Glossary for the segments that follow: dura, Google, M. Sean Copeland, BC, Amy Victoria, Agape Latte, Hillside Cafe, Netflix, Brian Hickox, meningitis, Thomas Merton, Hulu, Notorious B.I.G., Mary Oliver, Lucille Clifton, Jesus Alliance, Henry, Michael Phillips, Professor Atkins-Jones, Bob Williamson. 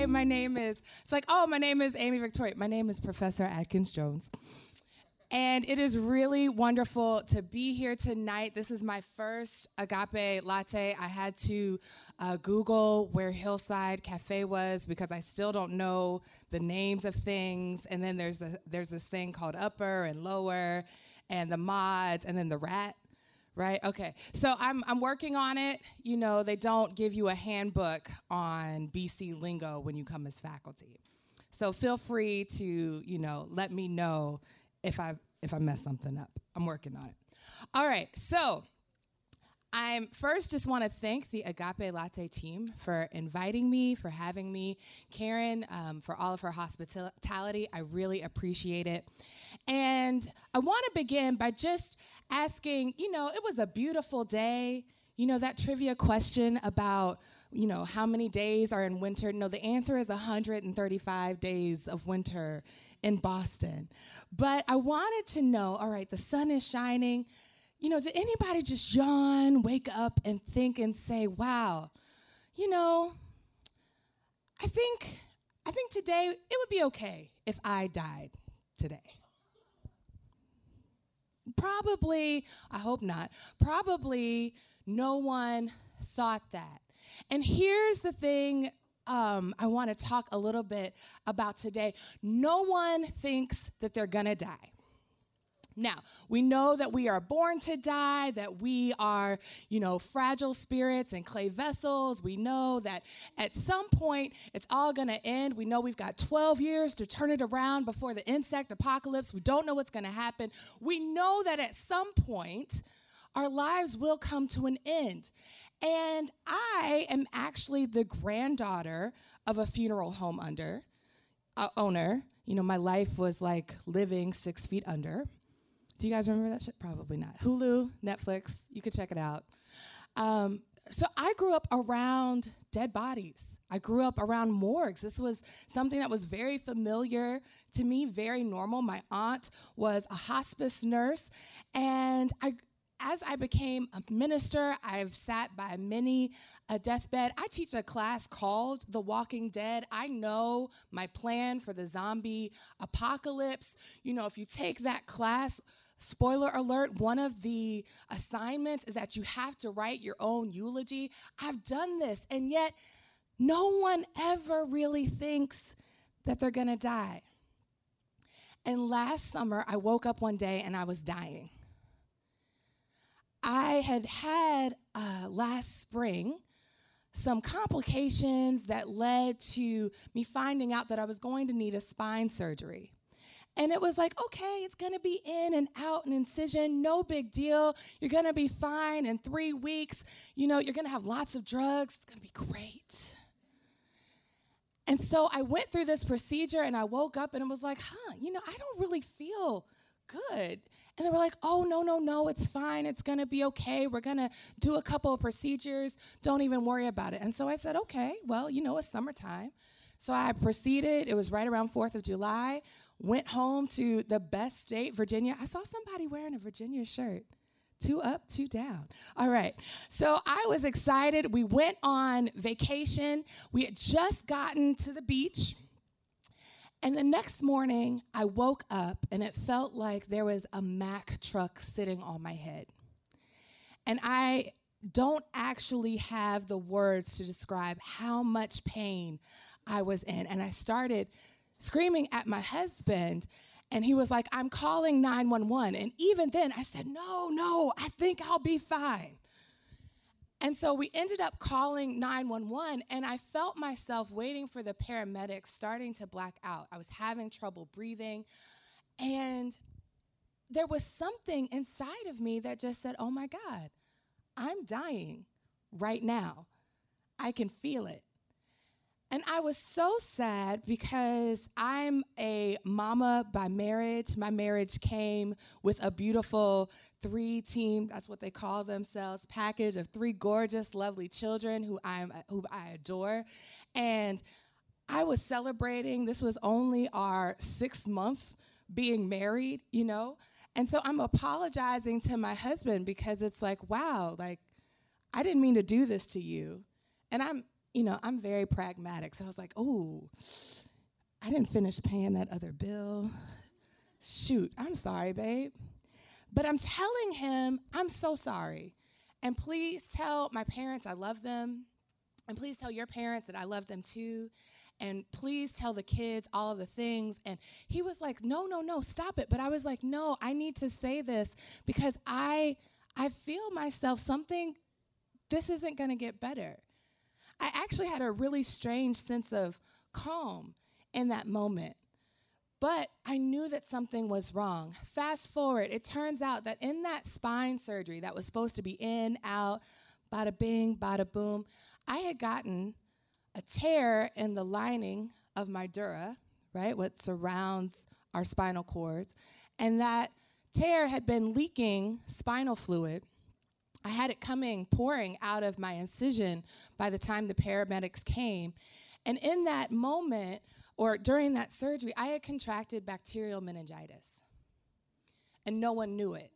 hi, my name is, it's like, oh, my name is Amy Victoria. My name is Professor Atkins-Jones. And it is really wonderful to be here tonight. This is my first Agape Latte. I had to Google where Hillside Cafe was because I still don't know the names of things. And then there's this thing called upper and lower and the mods and then the rat, right? Okay, so I'm working on it. You know, they don't give you a handbook on BC lingo when you come as faculty. So feel free to, you know, let me know if I mess something up. I'm working on it. All right, so I first just want to thank the Agape Latte team for inviting me, for having me, Karen, for all of her hospitality. I really appreciate it. And I want to begin by just asking, you know, it was a beautiful day. You know, that trivia question about, you know, how many days are in winter? No, the answer is 135 days of winter in Boston. But I wanted to know, all right, the sun is shining. You know, did anybody just yawn, wake up, and think and say, wow, you know, I think today it would be okay if I died today. Probably, I hope not, probably no one thought that. And here's the thing I want to talk a little bit about today. No one thinks that they're going to die. Now, we know that we are born to die, that we are, you know, fragile spirits and clay vessels. We know that at some point it's all going to end. We know we've got 12 years to turn it around before the insect apocalypse. We don't know what's going to happen. We know that at some point our lives will come to an end. And I am actually the granddaughter of a funeral home owner. You know, my life was like living 6 feet under. Do you guys remember that shit? Probably not. Hulu, Netflix, you could check it out. So I grew up around dead bodies. I grew up around morgues. This was something that was very familiar to me, very normal. My aunt was a hospice nurse, and as I became a minister, I've sat by many a deathbed. I teach a class called The Walking Dead. I know my plan for the zombie apocalypse. You know, if you take that class, spoiler alert, one of the assignments is that you have to write your own eulogy. I've done this, and yet no one ever really thinks that they're gonna die. And last summer, I woke up one day and I was dying. I had last spring some complications that led to me finding out that I was going to need a spine surgery. And it was like, okay, it's going to be in and out, an incision, no big deal. You're going to be fine in 3 weeks. You know, you're going to have lots of drugs. It's going to be great. And so I went through this procedure, and I woke up, and it was like, huh, you know, I don't really feel good. And they were like, oh, no, it's fine. It's going to be okay. We're going to do a couple of procedures. Don't even worry about it. And so I said, okay, well, you know, it's summertime. So I proceeded. It was right around 4th of July. Went home to the best state, Virginia. I saw somebody wearing a Virginia shirt. 2 up, 2 down. All right. So I was excited. We went on vacation. We had just gotten to the beach. And the next morning, I woke up, and it felt like there was a Mack truck sitting on my head. And I don't actually have the words to describe how much pain I was in. And I started screaming at my husband, and he was like, I'm calling 911. And even then, I said, no, I think I'll be fine. And so we ended up calling 911, and I felt myself waiting for the paramedics starting to black out. I was having trouble breathing, and there was something inside of me that just said, oh my God, I'm dying right now. I can feel it. And I was so sad because I'm a mama by marriage. My marriage came with a beautiful 3-team, that's what they call themselves, package of 3 gorgeous, lovely children who I adore. And I was celebrating. This was only our 6th month being married, you know. And so I'm apologizing to my husband because it's like, wow, like, I didn't mean to do this to you. And I'm you know, I'm very pragmatic. So I was like, oh, I didn't finish paying that other bill. Shoot, I'm sorry, babe. But I'm telling him, I'm so sorry. And please tell my parents I love them. And please tell your parents that I love them too. And please tell the kids all of the things. And he was like, no, no, no, stop it. But I was like, no, I need to say this because I feel myself something, this isn't gonna get better. I actually had a really strange sense of calm in that moment. But I knew that something was wrong. Fast forward, it turns out that in that spine surgery that was supposed to be in, out, bada bing, bada boom, I had gotten a tear in the lining of my dura, right, what surrounds our spinal cords, and that tear had been leaking spinal fluid. I had it pouring out of my incision by the time the paramedics came. And in that moment, or during that surgery, I had contracted bacterial meningitis, and no one knew it.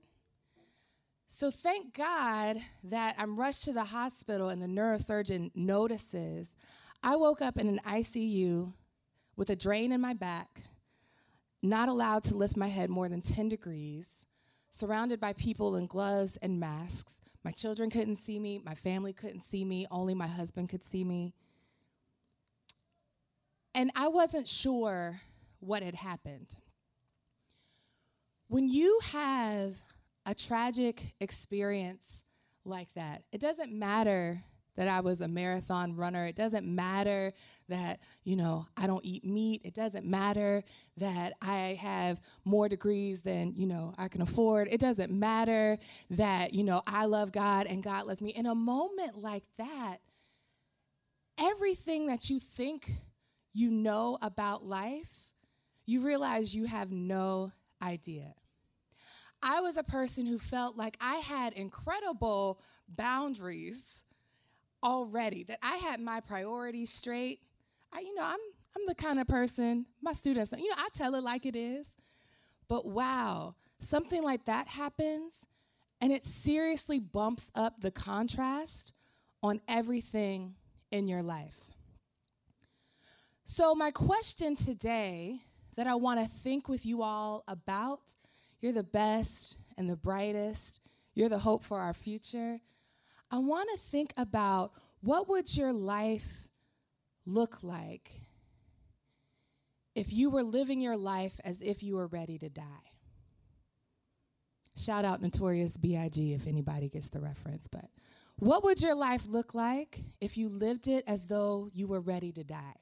So thank God that I'm rushed to the hospital and the neurosurgeon notices. I woke up in an ICU with a drain in my back, not allowed to lift my head more than 10 degrees, surrounded by people in gloves and masks. My children couldn't see me, my family couldn't see me, only my husband could see me. And I wasn't sure what had happened. When you have a tragic experience like that, it doesn't matter that I was a marathon runner. It doesn't matter that, you know, I don't eat meat. It doesn't matter that I have more degrees than, you know, I can afford. It doesn't matter that, you know, I love God and God loves me. In a moment like that, everything that you think you know about life, you realize you have no idea. I was a person who felt like I had incredible boundaries already, that I had my priorities straight. I'm the kind of person, my students, I tell it like it is. But wow, something like that happens, and it seriously bumps up the contrast on everything in your life. So my question today that I want to think with you all about, you're the best and the brightest, you're the hope for our future, I want to think about what would your life look like if you were living your life as if you were ready to die. Shout out Notorious B.I.G. if anybody gets the reference, but what would your life look like if you lived it as though you were ready to die?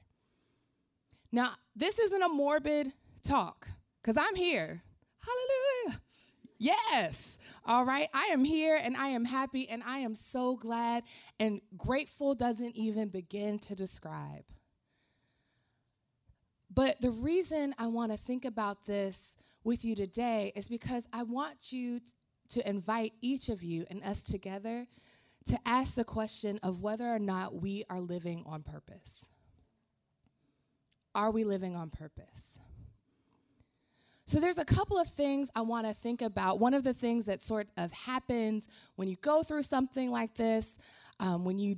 Now, this isn't a morbid talk, because I'm here. Hallelujah. Yes, all right, I am here and I am happy and I am so glad and grateful doesn't even begin to describe. But the reason I want to think about this with you today is because I want you to invite each of you and us together to ask the question of whether or not we are living on purpose. Are we living on purpose? So there's a couple of things I want to think about. One of the things that sort of happens when you go through something like this, when you're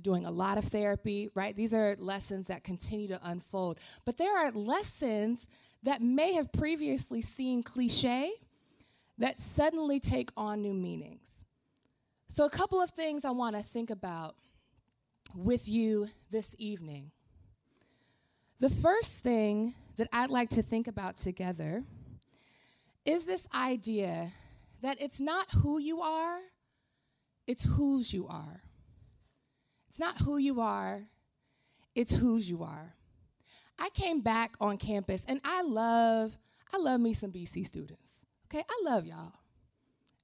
doing a lot of therapy, right? These are lessons that continue to unfold. But there are lessons that may have previously seemed cliche that suddenly take on new meanings. So a couple of things I want to think about with you this evening. The first thing that I'd like to think about together is this idea that it's not who you are, it's whose you are. It's not who you are, it's whose you are. I came back on campus and I love me some BC students, okay? I love y'all.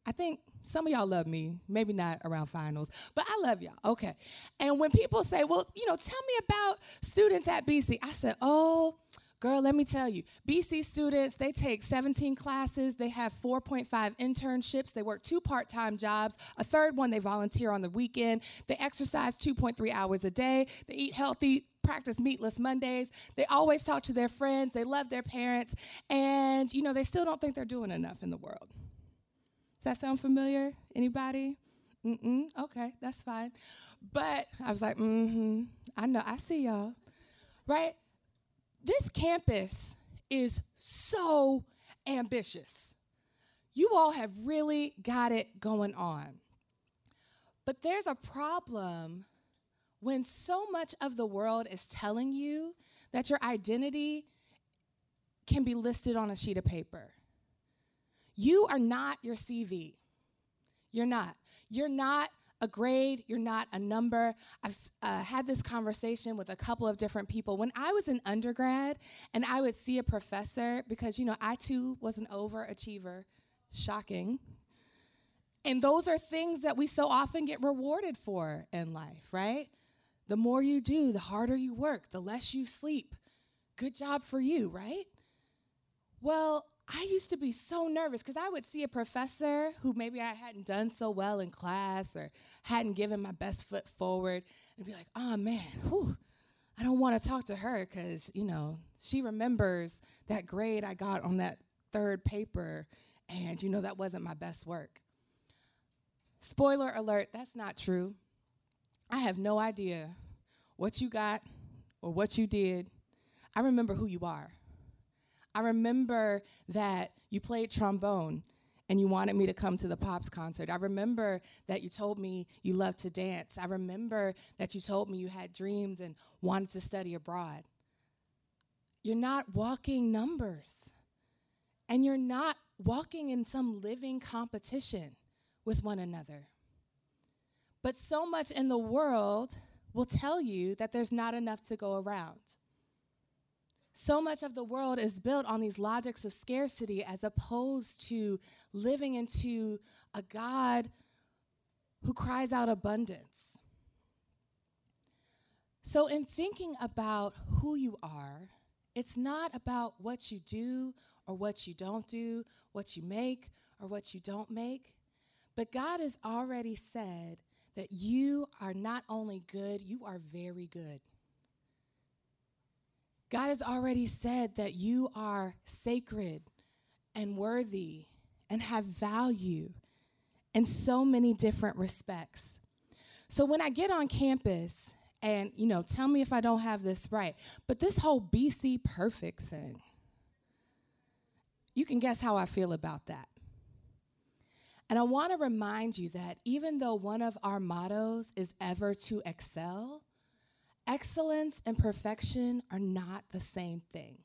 I think some of y'all love me, maybe not around finals, but I love y'all, okay. And when people say, well, tell me about students at BC, I said, oh, girl, let me tell you, BC students, they take 17 classes, they have 4.5 internships, they work 2 part-time jobs, a third one they volunteer on the weekend, they exercise 2.3 hours a day, they eat healthy, practice meatless Mondays, they always talk to their friends, they love their parents, and they still don't think they're doing enough in the world. Does that sound familiar? Anybody? Okay, that's fine. But I was like, I know, I see y'all, right? This campus is so ambitious. You all have really got it going on. But there's a problem when so much of the world is telling you that your identity can be listed on a sheet of paper. You are not your CV. You're not. You're not a grade. You're not a number. I've had this conversation with a couple of different people. When I was an undergrad and I would see a professor, because, you know, I too was an overachiever. Shocking. And those are things that we so often get rewarded for in life, right? The more you do, the harder you work, the less you sleep. Good job for you, right? Well, I used to be so nervous because I would see a professor who maybe I hadn't done so well in class or hadn't given my best foot forward and be like, oh man, whew, I don't want to talk to her because, you know, she remembers that grade I got on that third paper and, you know, that wasn't my best work. Spoiler alert, that's not true. I have no idea what you got or what you did. I remember who you are. I remember that you played trombone and you wanted me to come to the Pops concert. I remember that you told me you loved to dance. I remember that you told me you had dreams and wanted to study abroad. You're not walking numbers. And you're not walking in some living competition with one another. But so much in the world will tell you that there's not enough to go around. So much of the world is built on these logics of scarcity as opposed to living into a God who cries out abundance. So in thinking about who you are, it's not about what you do or what you don't do, what you make or what you don't make, but God has already said that you are not only good, you are very good. God has already said that you are sacred and worthy and have value in so many different respects. So when I get on campus, and, you know, tell me if I don't have this right, but this whole BC perfect thing, you can guess how I feel about that. And I want to remind you that even though one of our mottos is ever to excel, excellence and perfection are not the same thing.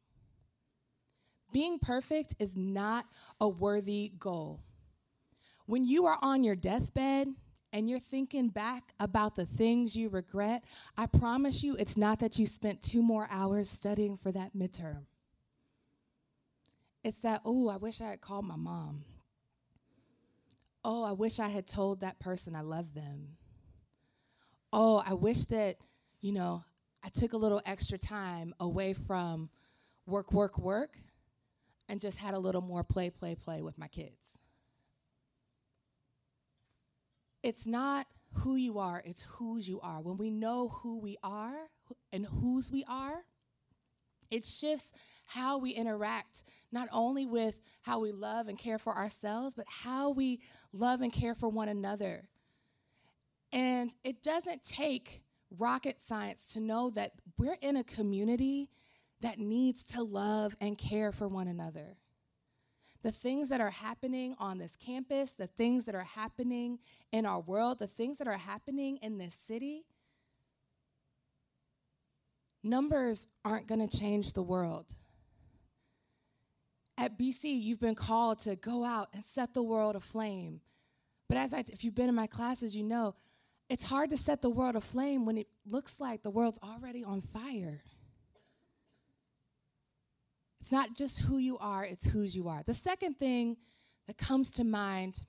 Being perfect is not a worthy goal. When you are on your deathbed and you're thinking back about the things you regret, I promise you it's not that you spent 2 more hours studying for that midterm. It's that, oh, I wish I had called my mom. Oh, I wish I had told that person I love them. Oh, I wish that, you know, I took a little extra time away from work, work, work, and just had a little more play, play, play with my kids. It's not who you are, it's whose you are. When we know who we are and whose we are, it shifts how we interact, not only with how we love and care for ourselves, but how we love and care for one another. And it doesn't take rocket science to know that we're in a community that needs to love and care for one another. The things that are happening on this campus, the things that are happening in our world, the things that are happening in this city, numbers aren't going to change the world. At BC, you've been called to go out and set the world aflame. But if you've been in my classes, you know, it's hard to set the world aflame when it looks like the world's already on fire. It's not just who you are, it's whose you are. The second thing that comes to mind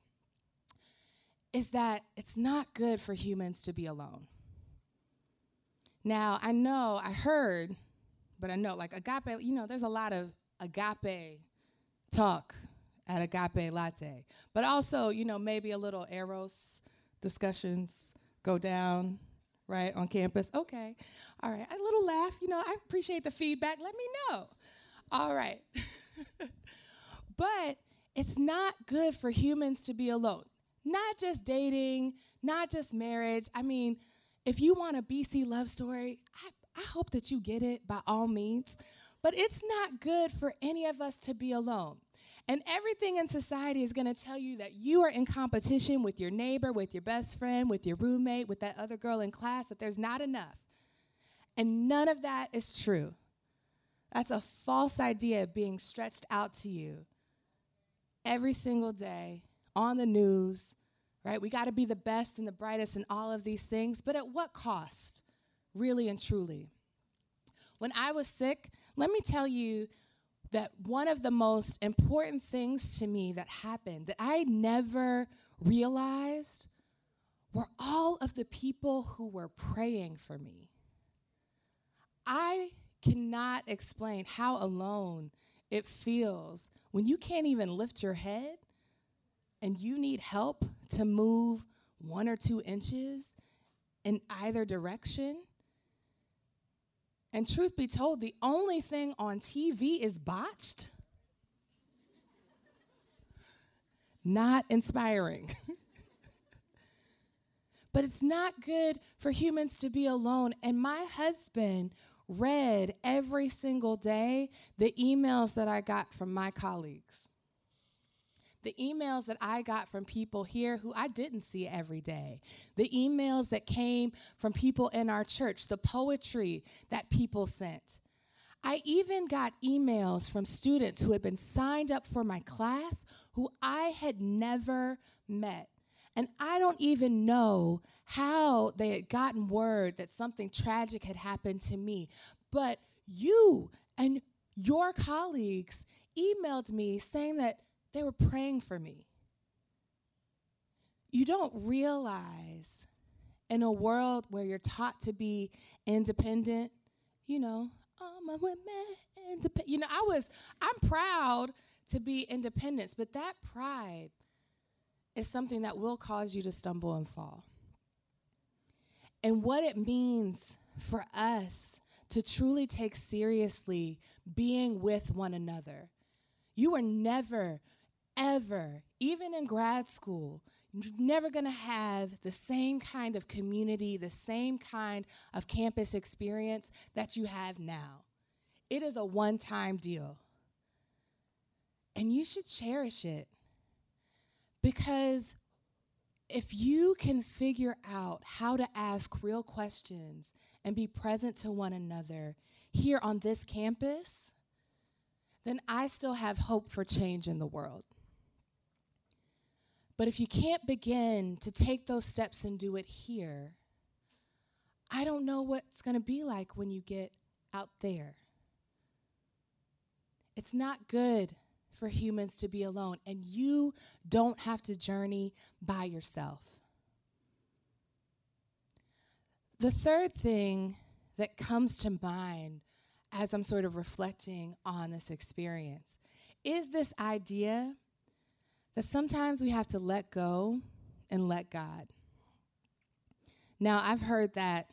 is that it's not good for humans to be alone. Now, I know, I heard, but I know, like Agape, you know, there's a lot of Agape talk at Agape Latte. But also, you know, maybe a little Eros discussions go down, right, on campus. Okay, all right, a little laugh, you know, I appreciate the feedback, let me know. All right. But it's not good for humans to be alone. Not just dating, not just marriage. I mean, if you want a BC love story, I hope that you get it by all means. But it's not good for any of us to be alone. And everything in society is gonna tell you that you are in competition with your neighbor, with your best friend, with your roommate, with that other girl in class, that there's not enough. And none of that is true. That's a false idea being stretched out to you every single day on the news, right? We gotta be the best and the brightest in all of these things, but at what cost, really and truly? When I was sick, let me tell you that one of the most important things to me that happened that I never realized were all of the people who were praying for me. I cannot explain how alone it feels when you can't even lift your head and you need help to move 1 or 2 inches in either direction. And truth be told, the only thing on TV is botched. Not inspiring. But it's not good for humans to be alone. And my husband read every single day the emails that I got from my colleagues. The emails that I got from people here who I didn't see every day. The emails that came from people in our church. The poetry that people sent. I even got emails from students who had been signed up for my class who I had never met. And I don't even know how they had gotten word that something tragic had happened to me. But you and your colleagues emailed me saying that they were praying for me. You don't realize in a world where you're taught to be independent, you know, all my women independent. You know, I'm proud to be independent, but that pride is something that will cause you to stumble and fall. And what it means for us to truly take seriously being with one another. You are never ever, even in grad school, you're never gonna have the same kind of community, the same kind of campus experience that you have now. It is a one-time deal. And you should cherish it, because if you can figure out how to ask real questions and be present to one another here on this campus, then I still have hope for change in the world. But if you can't begin to take those steps and do it here, I don't know what it's gonna be like when you get out there. It's not good for humans to be alone, and you don't have to journey by yourself. The third thing that comes to mind as I'm sort of reflecting on this experience is this idea that sometimes we have to let go and let God. Now, I've heard that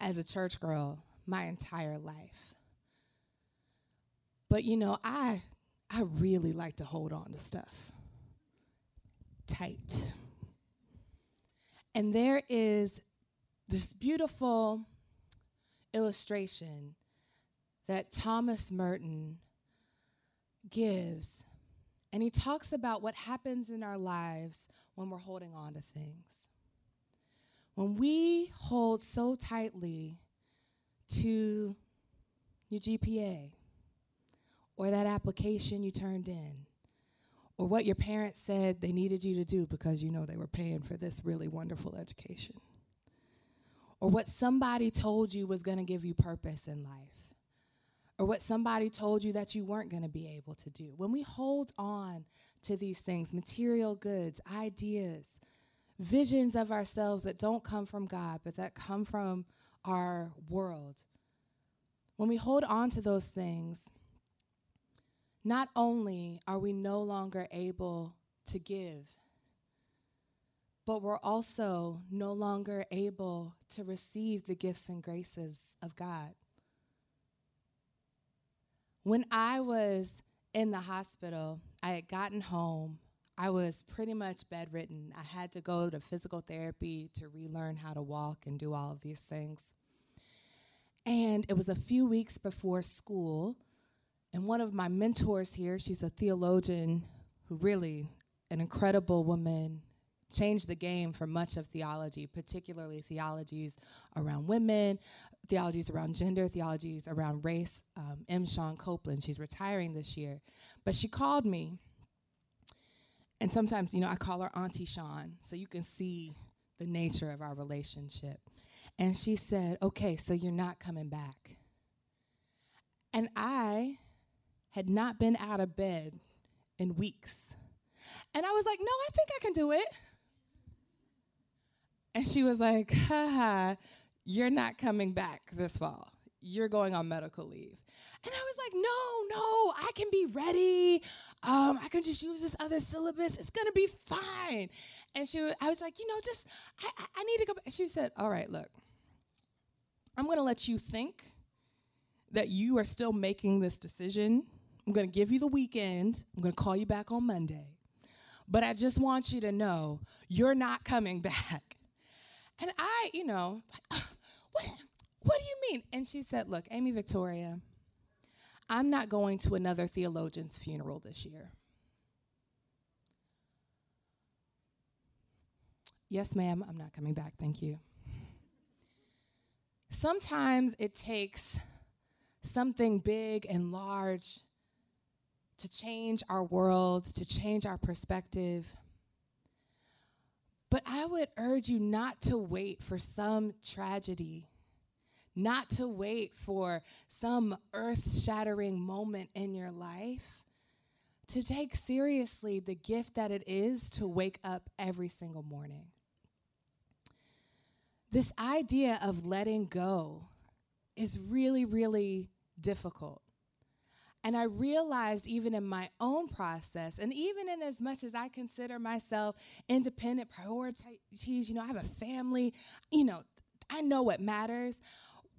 as a church girl my entire life. But, you know, I really like to hold on to stuff tight. And there is this beautiful illustration that Thomas Merton gives. And he talks about what happens in our lives when we're holding on to things. When we hold so tightly to your GPA, or that application you turned in, or what your parents said they needed you to do because you know they were paying for this really wonderful education, or what somebody told you was gonna give you purpose in life, or what somebody told you that you weren't gonna be able to do. When we hold on to these things, material goods, ideas, visions of ourselves that don't come from God, but that come from our world, when we hold on to those things, not only are we no longer able to give, but we're also no longer able to receive the gifts and graces of God. When I was in the hospital, I had gotten home. I was pretty much bedridden. I had to go to physical therapy to relearn how to walk and do all of these things. And it was a few weeks before school, and one of my mentors here, she's a theologian who really, an incredible woman, changed the game for much of theology, particularly theologies around women, theologies around gender, theologies around race, M. Sean Copeland. She's retiring this year. But she called me, and sometimes, I call her Auntie Sean, so you can see the nature of our relationship. And she said, okay, so you're not coming back. And I had not been out of bed in weeks. And I was like, no, I think I can do it. And she was like, haha, you're not coming back this fall. You're going on medical leave. And I was like, no, I can be ready. I can just use this other syllabus. It's going to be fine. And I was like, I need to go back. She said, all right, look, I'm going to let you think that you are still making this decision. I'm going to give you the weekend. I'm going to call you back on Monday. But I just want you to know you're not coming back. And I, like, what do you mean? And she said, look, Amy Victoria, I'm not going to another theologian's funeral this year. Yes, ma'am, I'm not coming back, thank you. Sometimes it takes something big and large to change our world, to change our perspective. But I would urge you not to wait for some tragedy, not to wait for some earth-shattering moment in your life, to take seriously the gift that it is to wake up every single morning. This idea of letting go is really, really difficult. And I realized even in my own process, and even in as much as I consider myself independent, priorities, I have a family, I know what matters.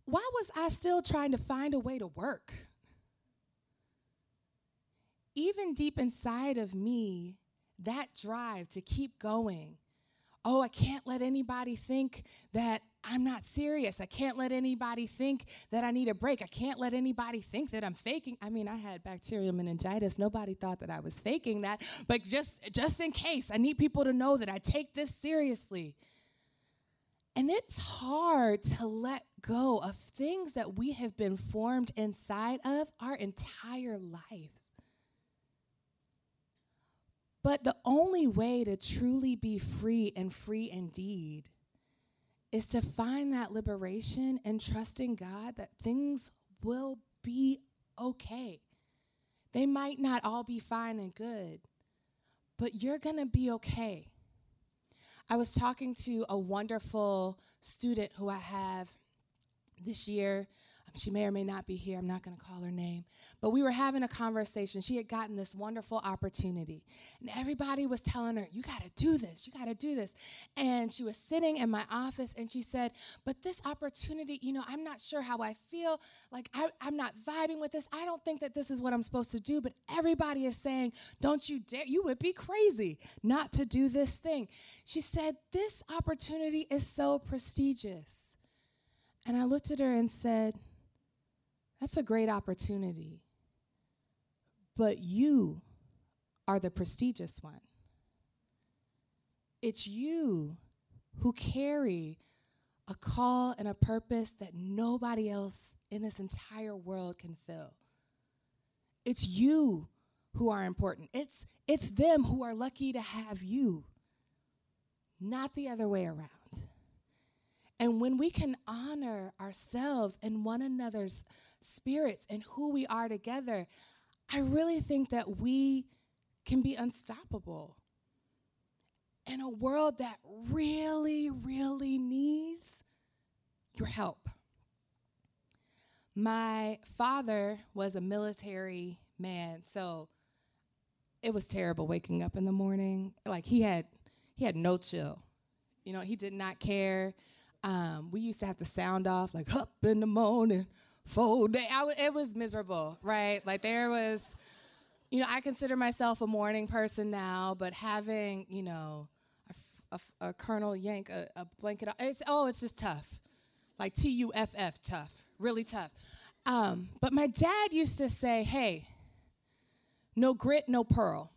Why was I still trying to find a way to work? Even deep inside of me, that drive to keep going, I can't let anybody think that I'm not serious. I can't let anybody think that I need a break. I can't let anybody think that I'm faking. I had bacterial meningitis. Nobody thought that I was faking that. But just in case, I need people to know that I take this seriously. And it's hard to let go of things that we have been formed inside of our entire lives. But the only way to truly be free and free indeed is to find that liberation and trust in God that things will be okay. They might not all be fine and good, but you're gonna be okay. I was talking to a wonderful student who I have this year. She may or may not be here. I'm not going to call her name. But we were having a conversation. She had gotten this wonderful opportunity. And everybody was telling her, you got to do this. You got to do this. And she was sitting in my office, and she said, but this opportunity, I'm not sure how I feel. Like, I'm not vibing with this. I don't think that this is what I'm supposed to do. But everybody is saying, don't you dare. You would be crazy not to do this thing. She said, this opportunity is so prestigious. And I looked at her and said, that's a great opportunity, but you are the prestigious one. It's you who carry a call and a purpose that nobody else in this entire world can fill. It's you who are important. It's them who are lucky to have you, not the other way around. And when we can honor ourselves and one another's spirits and who we are together, I really think that we can be unstoppable in a world that really, really needs your help. My father was a military man, so it was terrible waking up in the morning. Like, he had no chill. He did not care. We used to have to sound off, like, up in the morning. Full day. It was miserable, right? Like, there was you know, I consider myself a morning person now, but having, you know, a Colonel Yank, a blanket, it's just tough. Like T-U-F-F, tough, really tough. But my dad used to say, hey, no grit, no pearl.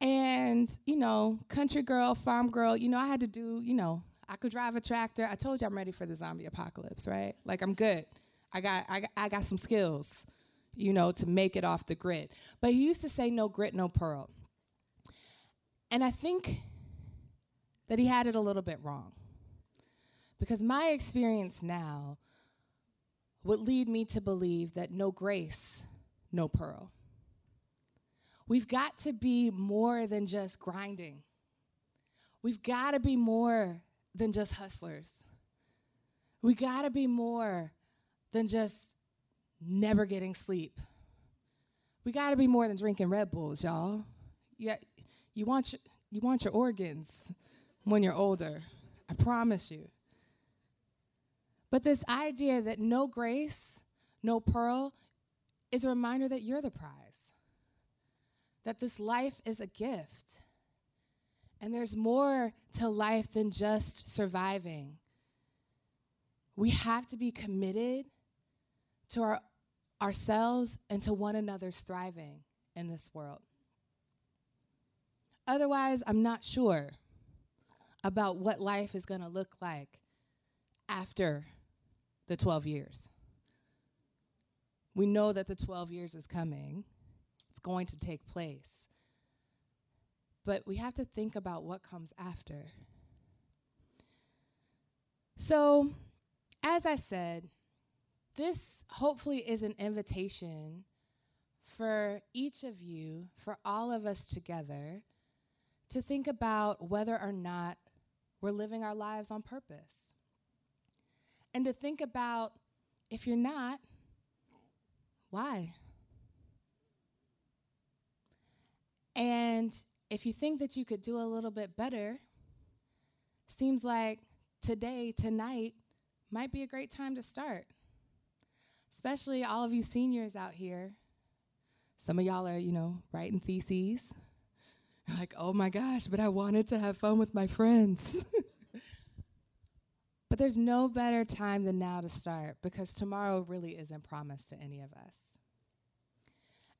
And, you know, country girl, farm girl, you know, I had to do, you know, I could drive a tractor. I told you I'm ready for the zombie apocalypse, right? Like, I'm good. I got some skills, you know, to make it off the grid. But he used to say, no grit, no pearl. And I think that he had it a little bit wrong. Because my experience now would lead me to believe that no grace, no pearl. We've got to be more than just grinding. We've got to be more than just hustlers. We got to be more than just never getting sleep. We got to be more than drinking Red Bulls, y'all. Yeah, you want your organs when you're older. I promise you. But this idea that no grace, no pearl is a reminder that you're the prize. That this life is a gift. And there's more to life than just surviving. We have to be committed to ourselves and to one another's thriving in this world. Otherwise, I'm not sure about what life is going to look like after the 12 years. We know that the 12 years is coming. It's going to take place. But we have to think about what comes after. So, as I said, this hopefully is an invitation for each of you, for all of us together, to think about whether or not we're living our lives on purpose. And to think about, if you're not, why? And if you think that you could do a little bit better, seems like today, tonight, might be a great time to start. Especially all of you seniors out here. Some of y'all are, you know, writing theses. Like, oh my gosh, but I wanted to have fun with my friends. But there's no better time than now to start, because tomorrow really isn't promised to any of us.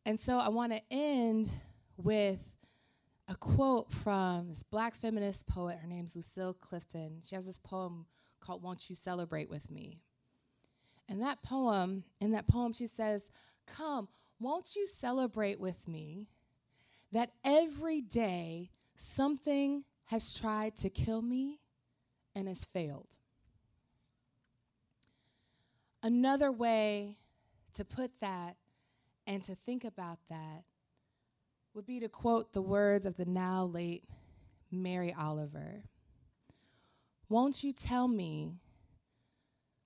And so I want to end with a quote from this black feminist poet. Her name's Lucille Clifton. She has this poem called Won't You Celebrate With Me? And in that poem, she says, come, won't you celebrate with me that every day something has tried to kill me and has failed? Another way to put that and to think about that would be to quote the words of the now late Mary Oliver. Won't you tell me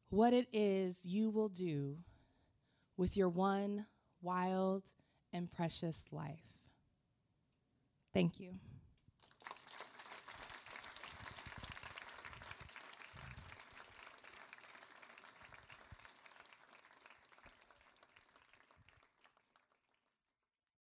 what it is you will do with your one wild and precious life? Thank you.